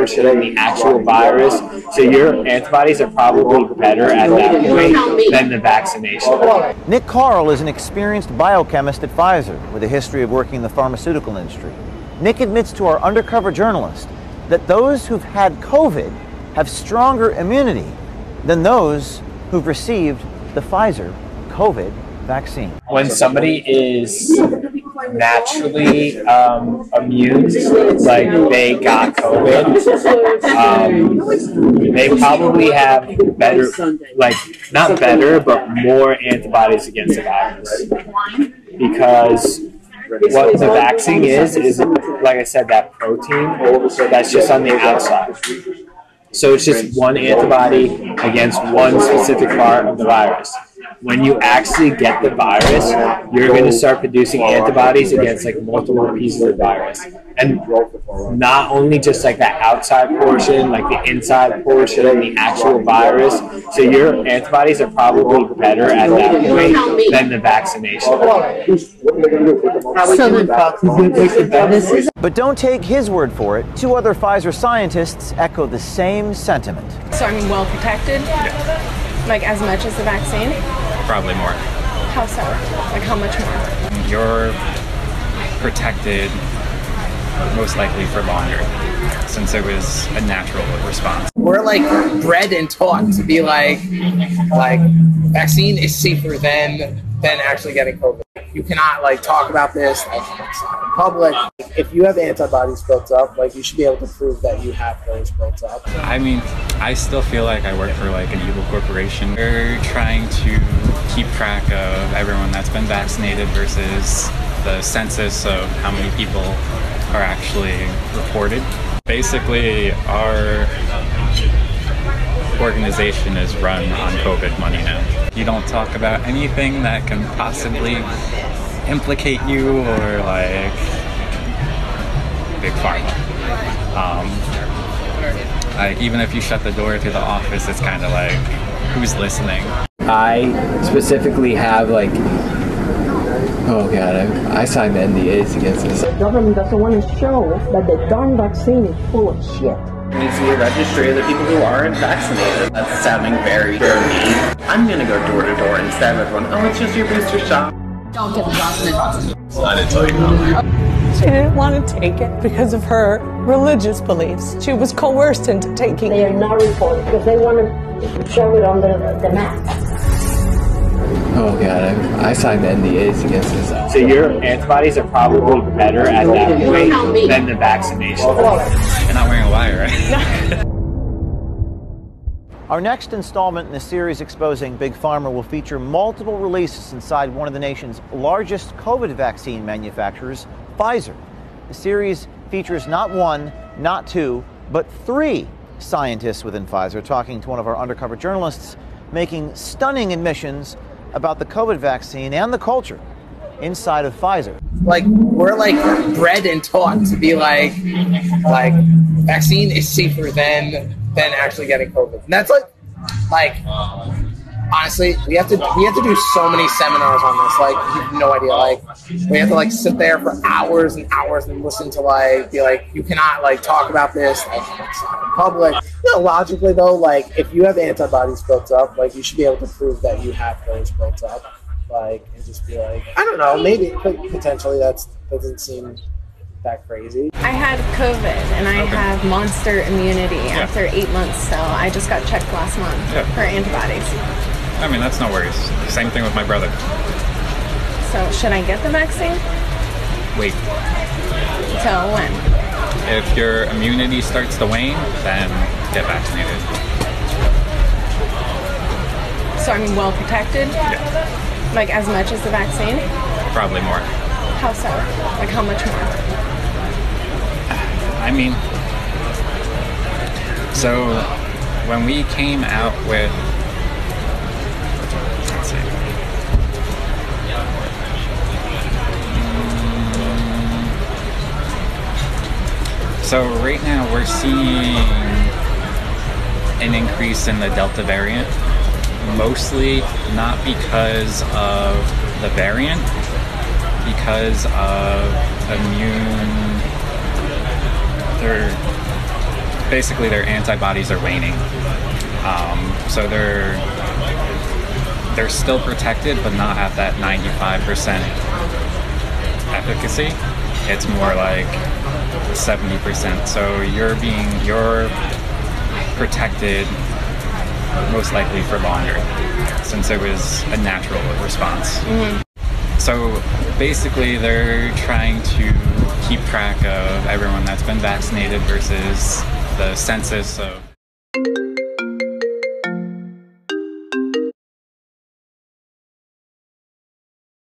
overshadowing the actual virus, so your antibodies are probably better at that point than the vaccination. Nick Carl is an experienced biochemist at Pfizer with a history of working in the pharmaceutical industry. Nick admits to our undercover journalist that those who've had COVID have stronger immunity than those who've received the Pfizer COVID vaccine. When somebody is naturally immune, like they got COVID, they probably have better, like not better, but more antibodies against the virus, because what the vaccine is like I said, that protein that's just on the outside. So it's just one antibody against one specific part of the virus. When you actually get the virus, you're going to start producing antibodies against like multiple pieces of the virus. And not only just like that outside portion, like the inside portion of the actual virus. So your antibodies are probably better at that point than the vaccination. But don't take his word for it. Two other Pfizer scientists echo the same sentiment. So I'm well protected? Yeah. Like as much as the vaccine? Probably more. How so? Like how much more? You're protected most likely for longer, since it was a natural response. We're like bred and taught to be like vaccine is safer than actually getting COVID. You cannot like talk about this in public. If you have antibodies built up, like you should be able to prove that you have those built up. I mean, I still feel like I work for like an evil corporation. We're trying to keep track of everyone that's been vaccinated versus the census of how many people are actually reported. Basically, our organization is run on COVID money now. You don't talk about anything that can possibly implicate you or like big pharma. Like even if you shut the door to the office, it's kind of like, who's listening? I specifically have like, oh God, I signed the NDAs against this. The government doesn't want to show that the darn vaccine is full of shit. We need to be a registry of the people who aren't vaccinated. That's sounding very dirty. I'm gonna go door to door and stab everyone. Oh, it's just your booster shot. Don't get the vaccine. I didn't tell you that. She didn't want to take it because of her religious beliefs. She was coerced into taking it. They are not reporting because they want to show it on the map. Oh God, I signed the NDAs against this. So your antibodies are probably better at that point than the vaccination. You're not wearing a wire, right? Our next installment in the series exposing Big Pharma will feature multiple releases inside one of the nation's largest COVID vaccine manufacturers, Pfizer. The series features not one, not two, but three scientists within Pfizer talking to one of our undercover journalists, making stunning admissions about the COVID vaccine and the culture inside of Pfizer. Like, we're like bred and taught to be like vaccine is safer than actually getting COVID. And that's like honestly, we have to do so many seminars on this. Like, you have no idea. Like, we have to like sit there for hours and hours and listen to like be like, you cannot like talk about this like in public. You know, logically though, like if you have antibodies built up, like you should be able to prove that you have those built up. Like, and just be like, I don't know, maybe potentially that doesn't seem that crazy. I had COVID and I have monster immunity after 8 months. So I just got checked last month for antibodies. I mean, that's no worries. Same thing with my brother. So should I get the vaccine? Wait. Till when? If your immunity starts to wane, then get vaccinated. So I'm well protected? Yeah. Like as much as the vaccine? Probably more. How so? Like how much more? I mean, so when we came out with, let's see, so right now we're seeing an increase in the Delta variant, mostly not because of the variant, because of immune. Or basically their antibodies are waning. So they're still protected, but not at that 95% efficacy. It's more like 70%. So you're protected most likely for longer, since it was a natural response. Mm-hmm. So basically they're trying to keep track of everyone that's been vaccinated versus the census of